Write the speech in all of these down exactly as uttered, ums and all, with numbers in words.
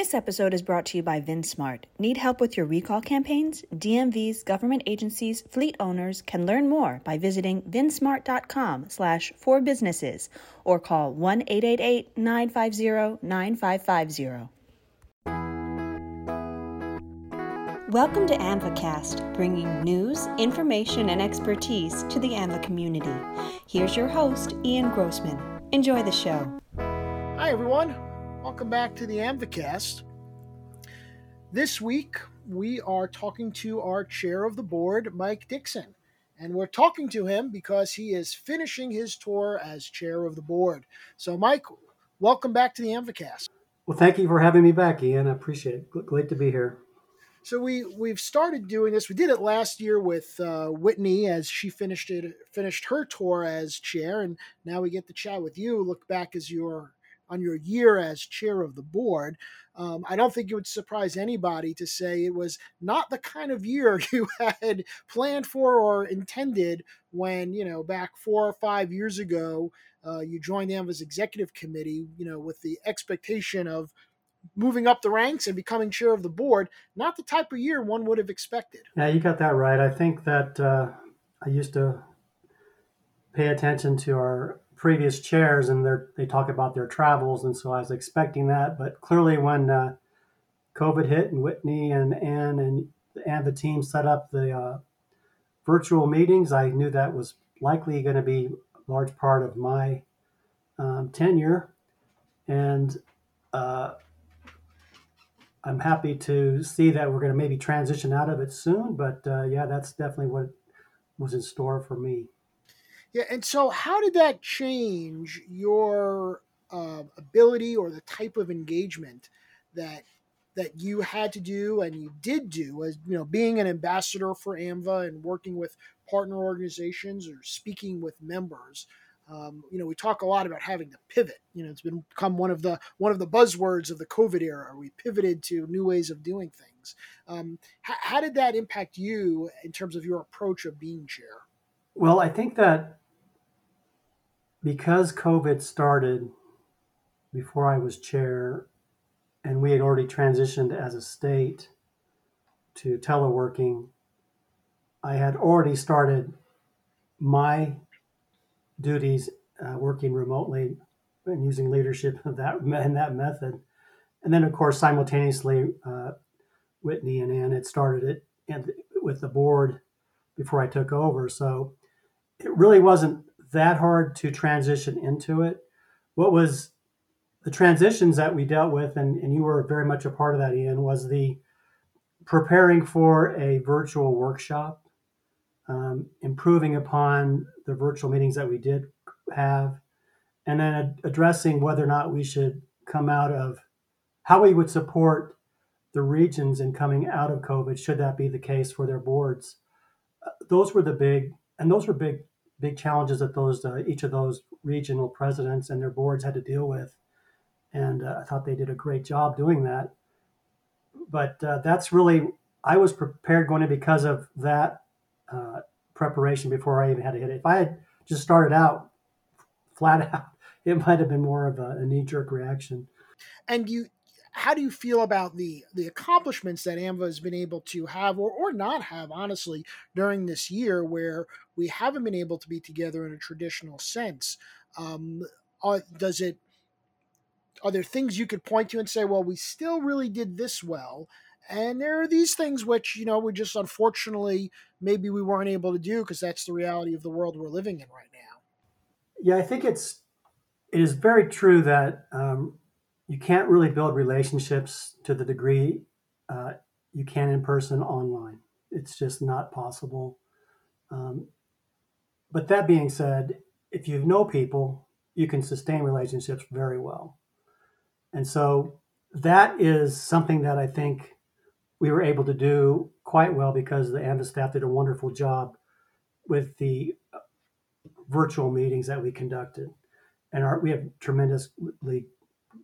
This episode is brought to you by VinSmart. Need help with your recall campaigns? D M Vs, government agencies, fleet owners can learn more by visiting vinsmart dot com slash for businesses or call one eight eight eight, nine five zero, nine five five zero. Welcome to AAMVAcast, bringing news, information, and expertise to the AAMVA community. Here's your host, Ian Grossman. Enjoy the show. Hi, everyone. Welcome back to the AAMVAcast. This week, we are talking to our chair of the board, Mike Dixon. And we're talking to him because he is finishing his tour as chair of the board. So, Mike, welcome back to the AAMVAcast. Well, thank you for having me back, Ian. I appreciate it. Great to be here. So we, we've started doing this. We did it last year with uh, Whitney as she finished it, finished her tour as chair, and now we get to chat with you, look back as your on your year as chair of the board. Um, I don't think it would surprise anybody to say it was not the kind of year you had planned for or intended when, you know, back four or five years ago, uh, you joined AAMVA's executive committee, you know, with the expectation of moving up the ranks and becoming chair of the board. Not the type of year one would have expected. Yeah, you got that right. I think that uh, I used to pay attention to our previous chairs and they talk about their travels. And so I was expecting that. But clearly when uh, COVID hit and Whitney and Ann and, and the team set up the uh, virtual meetings, I knew that was likely going to be a large part of my um, tenure. And uh I'm happy to see that we're going to maybe transition out of it soon, but uh, yeah, that's definitely what was in store for me. Yeah, and so how did that change your uh, ability or the type of engagement that that you had to do and you did do as, you know, being an ambassador for AAMVA and working with partner organizations or speaking with members? Um, you know, we talk a lot about having to pivot. You know, it's been, become one of the one of the buzzwords of the COVID era. We pivoted to new ways of doing things. Um, how, how did that impact you in terms of your approach of being chair? Well, I think that because COVID started before I was chair, and we had already transitioned as a state to teleworking, I had already started my duties uh, working remotely and using leadership of that and that method. And then, of course, simultaneously, uh, Whitney and Ann had started it and with the board before I took over. So it really wasn't that hard to transition into it. What was the transitions that we dealt with, and, and you were very much a part of that, Ian, was the preparing for a virtual workshop, Um, improving upon the virtual meetings that we did have, and then ad- addressing whether or not we should come out of, how we would support the regions in coming out of COVID, should that be the case for their boards. Uh, those were the big, and those were big, big challenges that those uh, each of those regional presidents and their boards had to deal with. And uh, I thought they did a great job doing that. But uh, that's really, I was prepared going in because of that Uh, preparation before I even had to hit it. If I had just started out flat out, it might have been more of a, a knee-jerk reaction. And you, how do you feel about the the accomplishments that AAMVA has been able to have or, or not have, honestly, during this year where we haven't been able to be together in a traditional sense? Um, are, does it? Are there things you could point to and say, well, we still really did this well, and there are these things which, you know, we just unfortunately maybe we weren't able to do because that's the reality of the world we're living in right now? Yeah, I think it's it is very true that um, you can't really build relationships to the degree uh, you can in person online. It's just not possible. Um, but that being said, if you know people, you can sustain relationships very well. And so that is something that I think we were able to do quite well because the AAMVA staff did a wonderful job with the virtual meetings that we conducted. And our, we have tremendously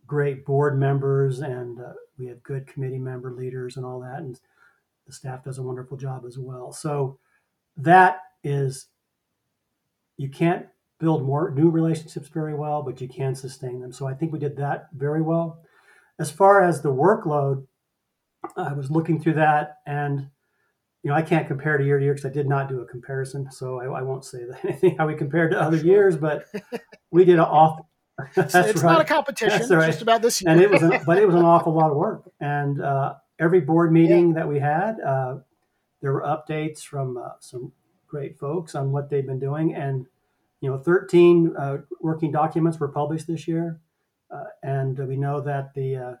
great board members and uh, we have good committee member leaders and all that. And the staff does a wonderful job as well. So that is, you can't build more new relationships very well, but you can sustain them. So I think we did that very well. As far as the workload, I was looking through that, and you know, I can't compare to year to year because I did not do a comparison, so I, I won't say that anything how we compared to other sure. years. But we did an awful. That's it's right. not a competition. That's right. It's just about this year. And it was, an, but it was an awful lot of work. And uh, every board meeting yeah. that we had, uh, there were updates from uh, some great folks on what they've been doing. And you know, thirteen uh, working documents were published this year, uh, and we know that the uh,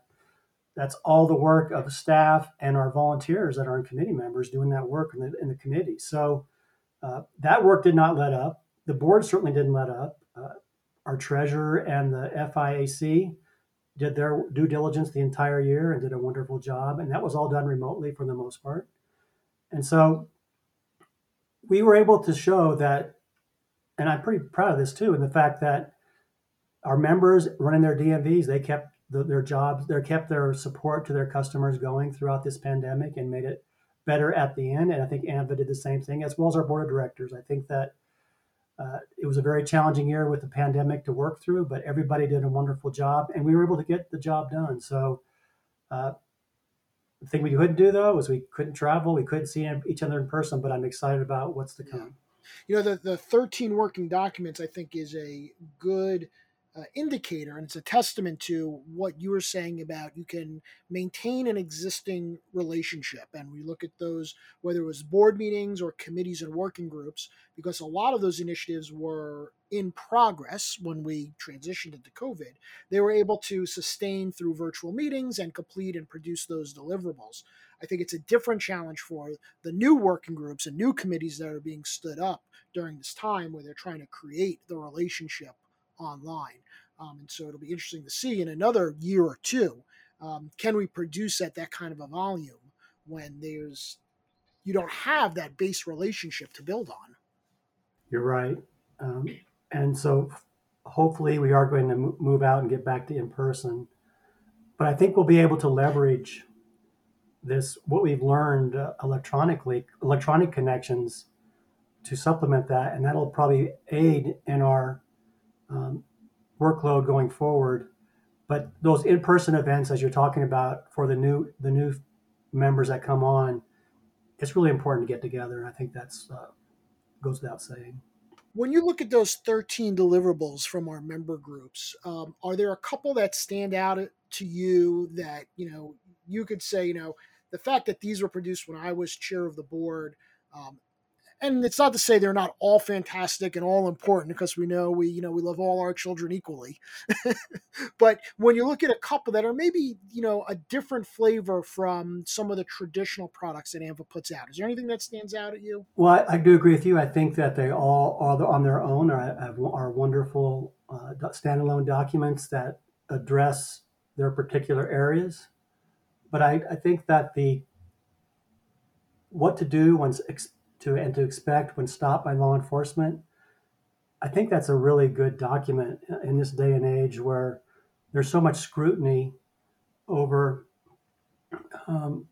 that's all the work of staff and our volunteers that are in committee members doing that work in the, in the committee. So uh, that work did not let up. The board certainly didn't let up. Uh, our treasurer and the F I A C did their due diligence the entire year and did a wonderful job. And that was all done remotely for the most part. And so we were able to show that, and I'm pretty proud of this too, in the fact that our members running their D M Vs, they kept the, their jobs, they kept their support to their customers going throughout this pandemic and made it better at the end. And I think AAMVA did the same thing, as well as our board of directors. I think that uh, it was a very challenging year with the pandemic to work through, but everybody did a wonderful job and we were able to get the job done. So uh, the thing we couldn't do though was we couldn't travel, we couldn't see each other in person, but I'm excited about what's to come. You know, the, the thirteen working documents, I think, is a good uh, indicator, and it's a testament to what you were saying about you can maintain an existing relationship. And we look at those, whether it was board meetings or committees and working groups, because a lot of those initiatives were in progress when we transitioned into COVID. They were able to sustain through virtual meetings and complete and produce those deliverables. I think it's a different challenge for the new working groups and new committees that are being stood up during this time where they're trying to create the relationship online. Um, and so it'll be interesting to see in another year or two, um, can we produce at that kind of a volume when there's you don't have that base relationship to build on? You're right. Um, and so hopefully we are going to move out and get back to in person. But I think we'll be able to leverage this, what we've learned uh, electronically, electronic connections to supplement that. And that'll probably aid in our um, workload going forward. But those in-person events, as you're talking about, for the new the new members that come on, it's really important to get together. And I think that's uh, goes without saying. When you look at those thirteen deliverables from our member groups, um, are there a couple that stand out to you that, you know, you could say, you know, the fact that these were produced when I was chair of the board, um, and it's not to say they're not all fantastic and all important, because we know we, you know, we love all our children equally. But when you look at a couple that are maybe, you know, a different flavor from some of the traditional products that AAMVA puts out, is there anything that stands out at you? Well, I, I do agree with you. I think that they all are on their own are, are wonderful uh, standalone documents that address their particular areas. But I, I think that the what to do when ex, to and to expect when stopped by law enforcement, I think that's a really good document in this day and age where there's so much scrutiny over um,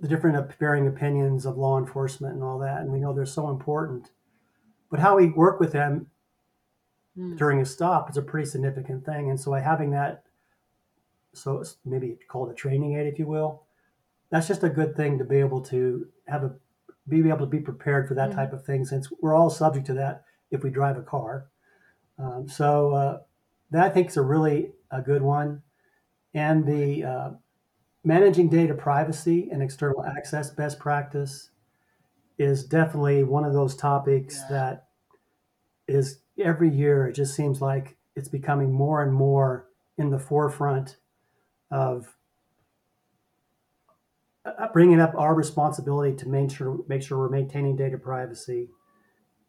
the different varying opinions of law enforcement and all that. And we know they're so important. But how we work with them mm. during a stop is a pretty significant thing. And so by having that, so maybe call it a training aid, if you will. That's just a good thing to be able to have a be able to be prepared for that mm-hmm. type of thing, since we're all subject to that if we drive a car. Um, so uh, that I think is a really a good one. And the uh, managing data privacy and external access best practice is definitely one of those topics yeah. that is every year. It just seems like it's becoming more and more in the forefront of bringing up our responsibility to make sure make sure we're maintaining data privacy.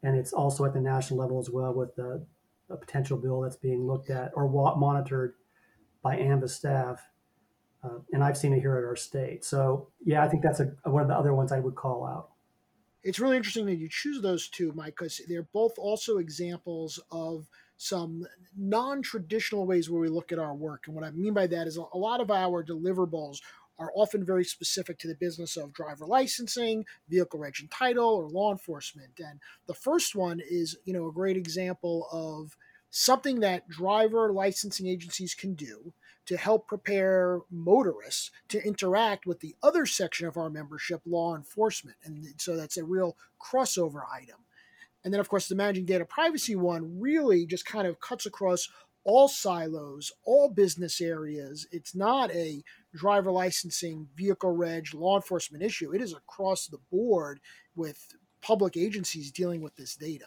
And it's also at the national level as well with the a potential bill that's being looked at or monitored by AAMVA staff. Uh, and I've seen it here at our state. So, yeah, I think that's a, one of the other ones I would call out. It's really interesting that you choose those two, Mike, because they're both also examples of some non-traditional ways where we look at our work. And what I mean by that is a lot of our deliverables are often very specific to the business of driver licensing, vehicle reg and title, or law enforcement. And the first one is, you know, a great example of something that driver licensing agencies can do to help prepare motorists to interact with the other section of our membership, law enforcement. And so that's a real crossover item. And then, of course, the managing data privacy one really just kind of cuts across all silos, all business areas. It's not a driver licensing, vehicle reg, law enforcement issue. It is across the board with public agencies dealing with this data.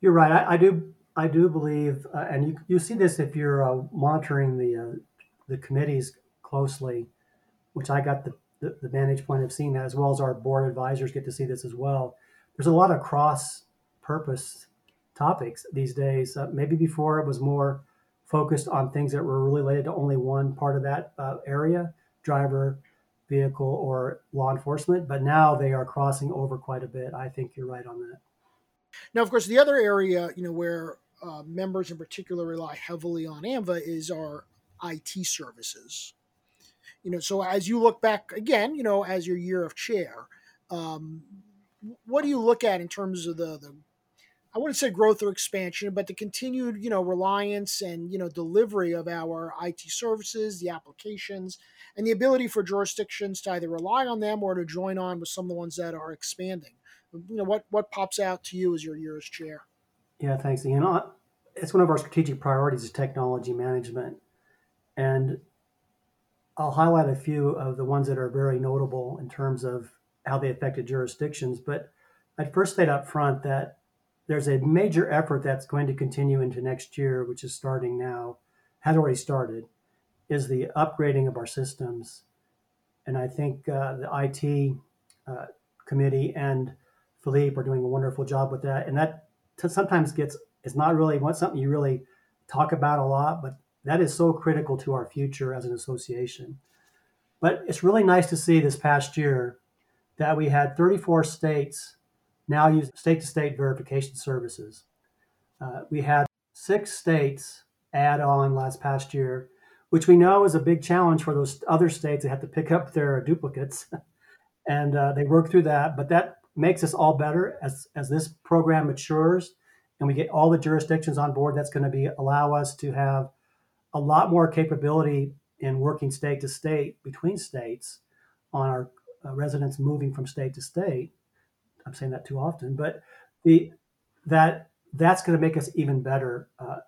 You're right. I, I do I do believe, uh, and you, you see this if you're uh, monitoring the uh, the committees closely, which I got the, the, the vantage point of seeing that, as well as our board advisors get to see this as well. There's a lot of cross-purpose topics these days. Uh, maybe before it was more focused on things that were related to only one part of that uh, area, driver, vehicle, or law enforcement, but now they are crossing over quite a bit. I think you're right on that. Now, of course, the other area, you know, where uh, members in particular rely heavily on AAMVA is our I T services. You know, so as you look back again, you know, as your year of chair, um, what do you look at in terms of the, the, I wouldn't say growth or expansion, but the continued, you know, reliance and, you know, delivery of our I T services, the applications, and the ability for jurisdictions to either rely on them or to join on with some of the ones that are expanding? You know, what, what pops out to you as your year as chair? Yeah, thanks, Ian. It's one of our strategic priorities is technology management. And I'll highlight a few of the ones that are very notable in terms of how they affected jurisdictions. But I'd first state up front that there's a major effort that's going to continue into next year, which is starting now, had already started, is the upgrading of our systems. And I think uh, the I T uh, committee and Philippe are doing a wonderful job with that. And that t- sometimes gets, it's not really something you really talk about a lot, but that is so critical to our future as an association. But it's really nice to see this past year that we had thirty-four states now use state-to-state verification services. Uh, we had six states add on last past year, which we know is a big challenge for those other states that have to pick up their duplicates. And uh, they work through that, but that makes us all better as, as this program matures and we get all the jurisdictions on board. That's going to be allow us to have a lot more capability in working state to state between states on our uh, residents moving from state to state. I'm saying that too often, but the that that's going to make us even better uh,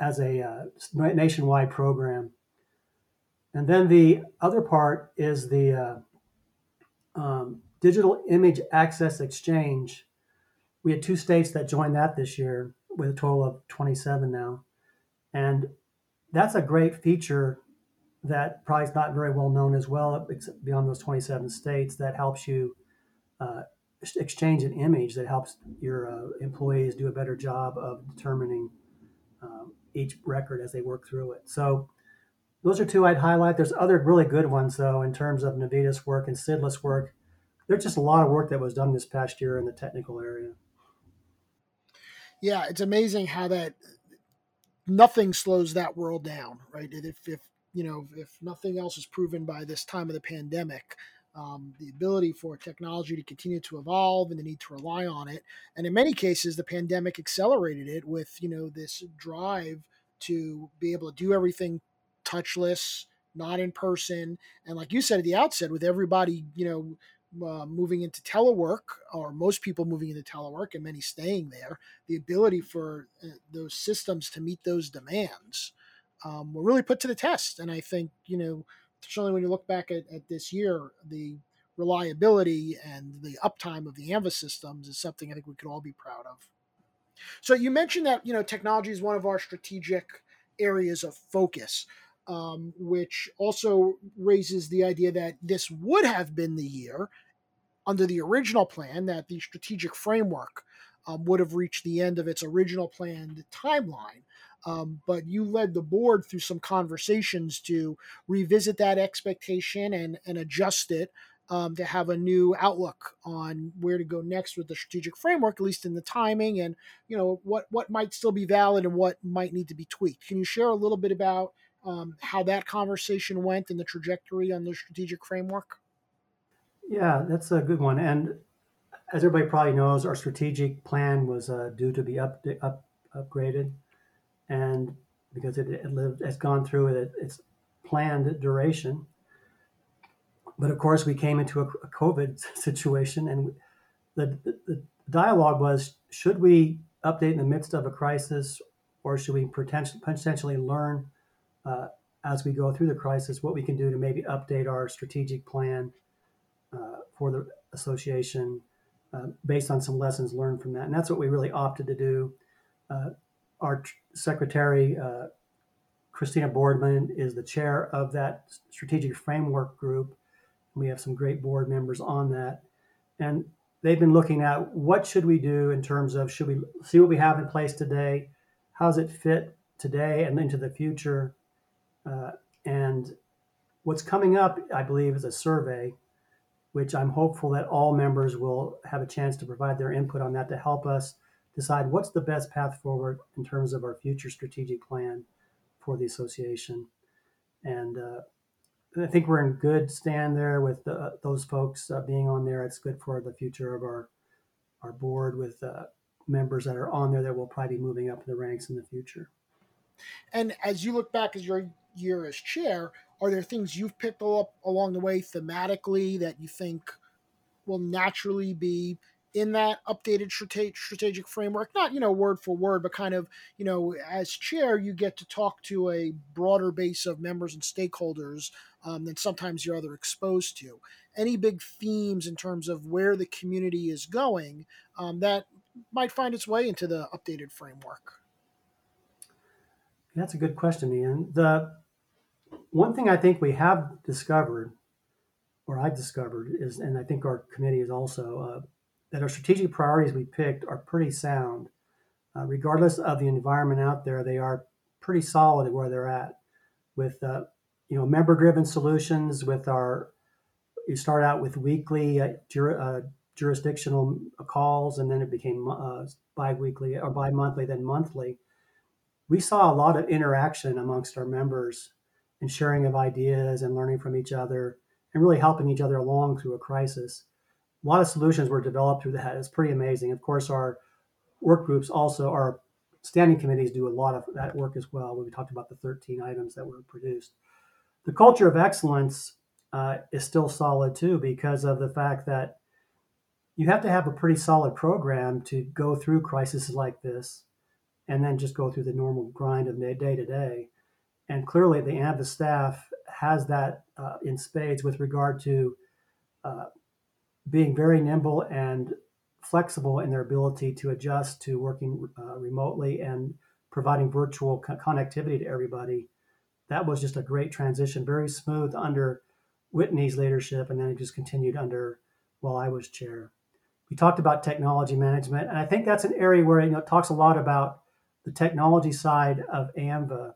as a uh, nationwide program. And then the other part is the uh, um, digital image access exchange. We had two states that joined that this year with a total of twenty-seven now, and that's a great feature that probably is not very well known as well beyond those twenty-seven states that helps you uh, exchange an image that helps your uh, employees do a better job of determining um, each record as they work through it. So those are two I'd highlight. There's other really good ones, though, in terms of Navitas work and Sidless work. There's just a lot of work that was done this past year in the technical area. Yeah, it's amazing how that nothing slows that world down, right? If, if you know, if nothing else is proven by this time of the pandemic, um, the ability for technology to continue to evolve and the need to rely on it, and in many cases, the pandemic accelerated it with you know this drive to be able to do everything touchless, not in person, and like you said at the outset, with everybody you know. Uh, moving into telework, or most people moving into telework and many staying there, the ability for uh, those systems to meet those demands um, were really put to the test. And I think, you know, certainly when you look back at, at this year, the reliability and the uptime of the AAMVA systems is something I think we could all be proud of. So you mentioned that, you know, technology is one of our strategic areas of focus. Um, which also raises the idea that this would have been the year under the original plan that the strategic framework um, would have reached the end of its original planned timeline. Um, but you led the board through some conversations to revisit that expectation and, and adjust it um, to have a new outlook on where to go next with the strategic framework, at least in the timing and, you know, what, what might still be valid and what might need to be tweaked. Can you share a little bit about Um, how that conversation went and the trajectory on the strategic framework? Yeah, that's a good one. And as everybody probably knows, our strategic plan was uh, due to be up, up, upgraded. And because it, it lived, it's gone through it, its planned duration. But of course, we came into a, a COVID situation, and the, the dialogue was, should we update in the midst of a crisis, or should we potentially learn uh, as we go through the crisis what we can do to maybe update our strategic plan uh, for the association uh, based on some lessons learned from that? And that's what we really opted to do. Uh, our tr- secretary, uh, Christina Boardman, is the chair of that strategic framework group. We have some great board members on that. And they've been looking at what should we do in terms of, should we see what we have in place today? How does it fit today and into the future? Uh, and what's coming up, I believe, is a survey, which I'm hopeful that all members will have a chance to provide their input on that to help us decide what's the best path forward in terms of our future strategic plan for the association. And uh, I think we're in good stand there with uh, those folks uh, being on there. It's good for the future of our our board with uh, members that are on there that will probably be moving up the ranks in the future. And as you look back as your year as chair, are there things you've picked up along the way thematically that you think will naturally be in that updated strategic framework? Not, you know, word for word, but kind of, you know, as chair, you get to talk to a broader base of members and stakeholders um, than sometimes you're other exposed to. Any big themes in terms of where the community is going um, that might find its way into the updated framework? That's a good question, Ian. The one thing I think we have discovered, or I've discovered, is, and I think our committee is also, uh, that our strategic priorities we picked are pretty sound. Uh, regardless of the environment out there, they are pretty solid at where they're at. With uh, you know, member-driven solutions, with our, you start out with weekly uh, jur- uh, jurisdictional calls, and then it became uh, bi-weekly or bi-monthly, then monthly. We saw a lot of interaction amongst our members and sharing of ideas and learning from each other and really helping each other along through a crisis. A lot of solutions were developed through that. It's pretty amazing. Of course, our work groups also, our standing committees do a lot of that work as well. We talked about the thirteen items that were produced. The culture of excellence uh, is still solid too, because of the fact that you have to have a pretty solid program to go through crises like this and then just go through the normal grind of day to day. And clearly the AAMVA staff has that uh, in spades with regard to uh, being very nimble and flexible in their ability to adjust to working uh, remotely and providing virtual co- connectivity to everybody. That was just a great transition, very smooth under Whitney's leadership, and then it just continued under while I was chair. We talked about technology management, and I think that's an area where, you know, it talks a lot about the technology side of AAMVA,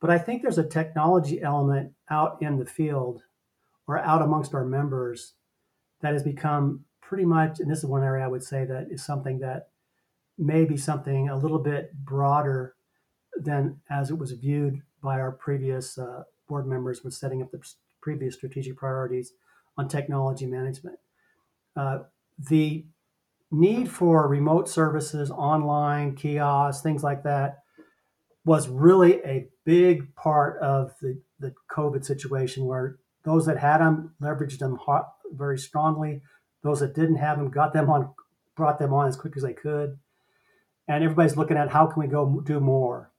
but I think there's a technology element out in the field or out amongst our members that has become pretty much, and this is one area I would say that is something that may be something a little bit broader than as it was viewed by our previous uh, board members when setting up the previous strategic priorities on technology management. Uh, the need for remote services, online, kiosks, things like that, was really a big part of the, the COVID situation, where those that had them leveraged them hot, very strongly. Those that didn't have them got them on, brought them on as quick as they could. And everybody's looking at how can we go do more.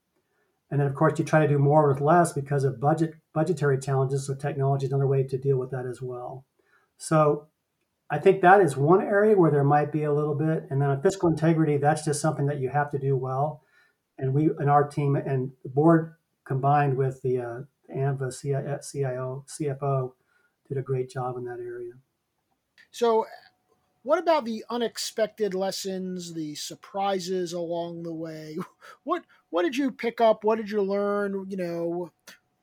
And then of course you try to do more with less because of budget budgetary challenges. So technology is another way to deal with that as well. So I think that is one area where there might be a little bit. And then on fiscal integrity, that's just something that you have to do well. And we and our team and the board combined with the uh, AAMVA C I O, C F O did a great job in that area. So what about the unexpected lessons, the surprises along the way? What what did you pick up? What did you learn? You know,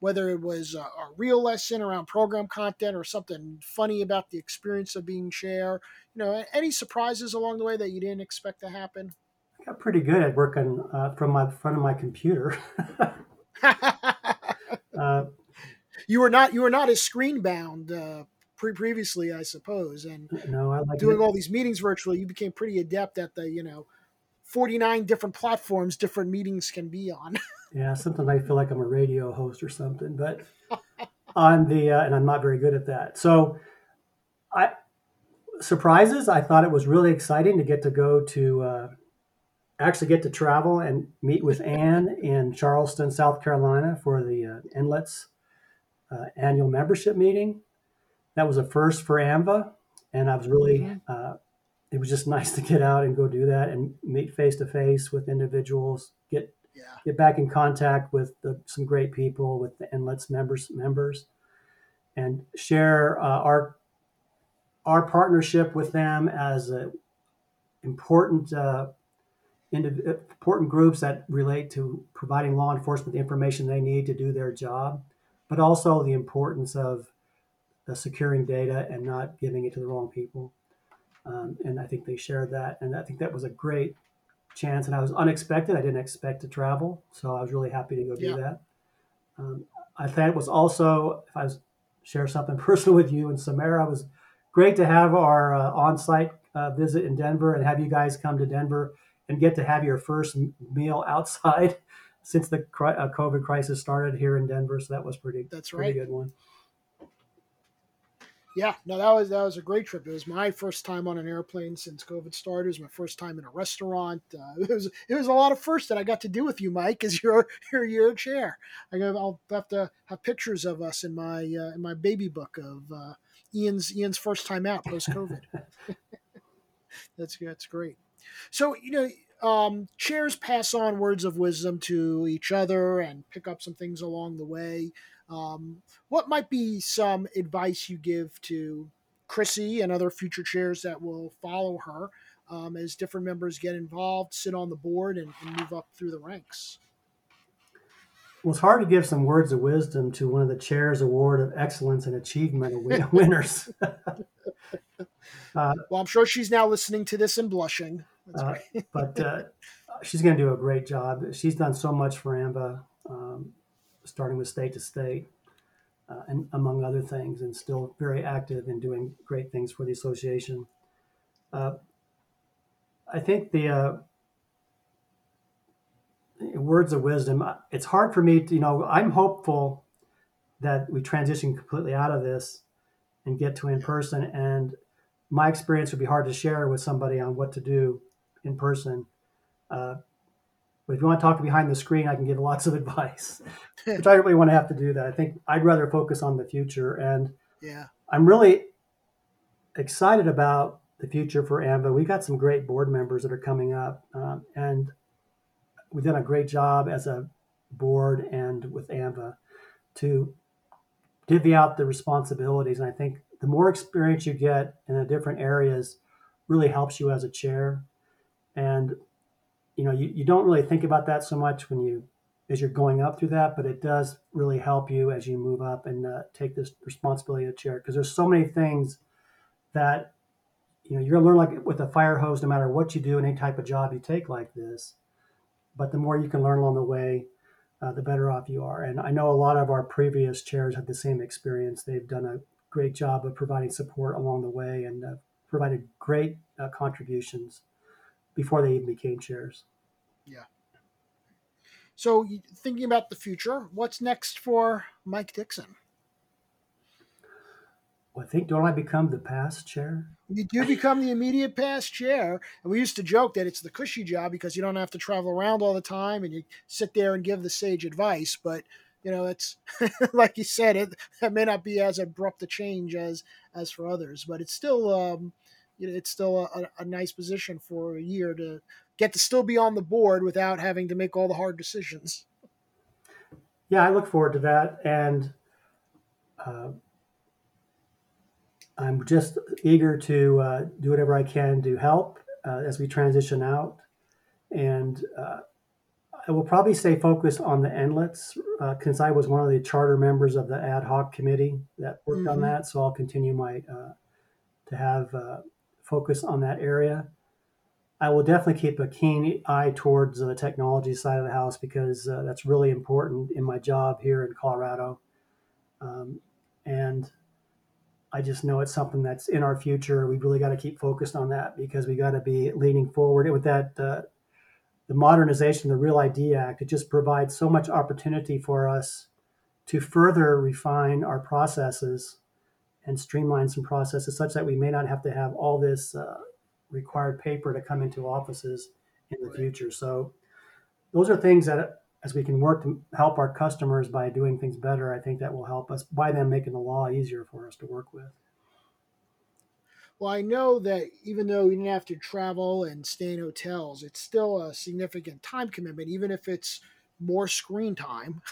whether it was a, a real lesson around program content or something funny about the experience of being chair, you know, any surprises along the way that you didn't expect to happen? I got pretty good at working uh, from my front of my computer. uh, You were not you were not as screen bound uh, pre- previously, I suppose. And no, I like doing it. All these meetings virtually, you became pretty adept at the, you know, forty-nine different platforms different meetings can be on. Yeah, sometimes I feel like I'm a radio host or something, but on the uh, and I'm not very good at that. So I surprises, I thought it was really exciting to get to go to uh, actually get to travel and meet with Ann in Charleston, South Carolina for the uh, N L E T S uh, annual membership meeting. That was a first for A A M V A, and I was really uh, it was just nice to get out and go do that and meet face to face with individuals, get yeah. get back in contact with the, some great people, with the N L E T S members members, and share uh, our our partnership with them as a important uh, indiv- important groups that relate to providing law enforcement the information they need to do their job, but also the importance of Uh, securing data and not giving it to the wrong people. Um, and I think they shared that. And I think that was a great chance. And I was unexpected. I didn't expect to travel. So I was really happy to go do yeah. that. Um, I thought it was also, if I was share something personal with you and Samara, it was great to have our uh, on-site uh, visit in Denver and have you guys come to Denver and get to have your first meal outside since the cri- uh, COVID crisis started here in Denver. So that was pretty, That's right. pretty good one. Yeah, no, that was that was a great trip. It was my first time on an airplane since COVID started. It was my first time in a restaurant. Uh, it was it was a lot of firsts that I got to do with you, Mike, as your your your chair. I'm gonna, I'll have to have pictures of us in my uh, in my baby book of uh, Ian's Ian's first time out post COVID. that's that's great. So you know. Um, chairs pass on words of wisdom to each other and pick up some things along the way. Um, what might be some advice you give to Chrissy and other future chairs that will follow her um, as different members get involved, sit on the board, and, and move up through the ranks? Well, it's hard to give some words of wisdom to one of the Chair's Award of Excellence and Achievement winners. uh, well, I'm sure she's now listening to this and blushing. Uh, but uh, she's going to do a great job. She's done so much for A A M V A, um, starting with state to state, uh, and among other things, and still very active in doing great things for the association. Uh, I think the uh, words of wisdom, it's hard for me to, you know, I'm hopeful that we transition completely out of this and get to in person. And my experience would be hard to share with somebody on what to do in person. Uh, but if you want to talk behind the screen, I can give lots of advice, which I really want to have to do that. I think I'd rather focus on the future. And yeah. I'm really excited about the future for A A M V A. We've got some great board members that are coming up. Um, and we've done a great job as a board and with A A M V A to divvy out the responsibilities. And I think the more experience you get in the different areas really helps you as a chair. And, you know, you, you don't really think about that so much when you, as you're going up through that, but it does really help you as you move up and uh, take this responsibility of chair. Because there's so many things that, you know, you're going to learn like with a fire hose, no matter what you do in any type of job you take like this. But the more you can learn along the way, uh, the better off you are. And I know a lot of our previous chairs have the same experience. They've done a great job of providing support along the way and uh, provided great uh, contributions before they even became chairs. Yeah. So thinking about the future, what's next for Mike Dixon? Well, I think, don't I become the past chair? You do become the immediate past chair. And we used to joke that it's the cushy job because you don't have to travel around all the time and you sit there and give the sage advice. But, you know, it's like you said, it, it may not be as abrupt a change as as for others, but it's still, um, you know, it's still a, a nice position for a year to get to still be on the board without having to make all the hard decisions. Yeah, I look forward to that. And uh, I'm just eager to uh, do whatever I can to help uh, as we transition out. And uh, I will probably stay focused on the N L E T S uh, since I was one of the charter members of the ad hoc committee that worked mm-hmm. on that. So I'll continue my uh, to have uh, focus on that area. I will definitely keep a keen eye towards the technology side of the house because uh, that's really important in my job here in Colorado. Um, and I just know it's something that's in our future. We've really got to keep focused on that because we got to be leaning forward with that uh, the modernization of the Real I D Act, it just provides so much opportunity for us to further refine our processes and streamline some processes such that we may not have to have all this uh, required paper to come into offices in the right. future. So those are things that, as we can work to help our customers by doing things better, I think that will help us by them making the law easier for us to work with. Well, I know that even though you didn't have to travel and stay in hotels, it's still a significant time commitment, even if it's more screen time,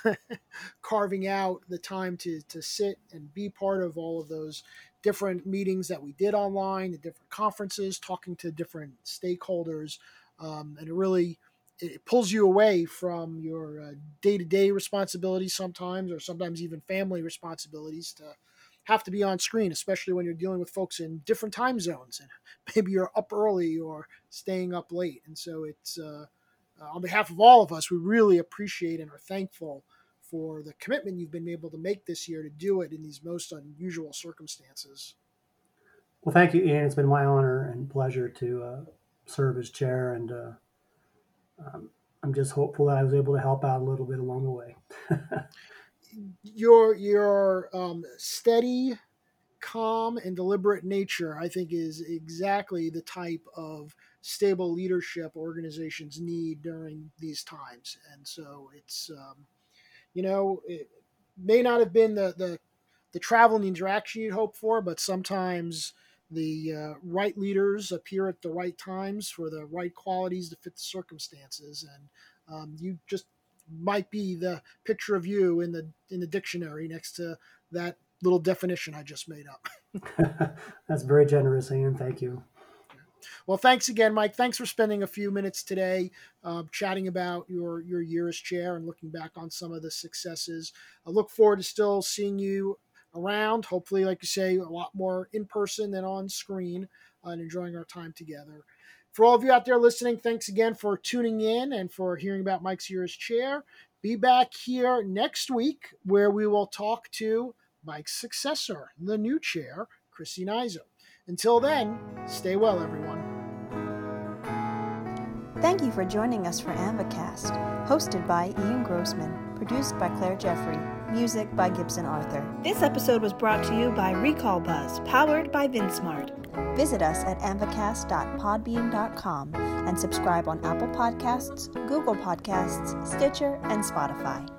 carving out the time to, to sit and be part of all of those different meetings that we did online, the different conferences, talking to different stakeholders. Um, and it really it pulls you away from your uh, day-to-day responsibilities sometimes, or sometimes even family responsibilities, to have to be on screen, especially when you're dealing with folks in different time zones and maybe you're up early or staying up late. And so it's uh, on behalf of all of us, we really appreciate and are thankful for the commitment you've been able to make this year to do it in these most unusual circumstances. Well, thank you, Ian. It's been my honor and pleasure to uh, serve as chair, and uh, um, I'm just hopeful that I was able to help out a little bit along the way. Your your um, steady, calm, and deliberate nature, I think, is exactly the type of stable leadership organizations need during these times. And so it's, um, you know, it may not have been the, the, the travel and the interaction you'd hope for, but sometimes the uh, right leaders appear at the right times for the right qualities to fit the circumstances. And um, you just might be the picture of you in the in the dictionary next to that little definition I just made up. That's very generous, Ian. Thank you. Well, thanks again, Mike. Thanks for spending a few minutes today uh, chatting about your, your year as chair and looking back on some of the successes. I look forward to still seeing you around, hopefully, like you say, a lot more in person than on screen, uh, and enjoying our time together. For all of you out there listening, thanks again for tuning in and for hearing about Mike's year as chair. Be back here next week where we will talk to Mike's successor, the new chair, Christy Nizer. Until then, stay well, everyone. Thank you for joining us for AAMVAcast, hosted by Ian Grossman, produced by Claire Jeffrey, music by Gibson Arthur. This episode was brought to you by Recall Buzz, powered by VinSmart. Visit us at amvacast dot podbean dot com and subscribe on Apple Podcasts, Google Podcasts, Stitcher, and Spotify.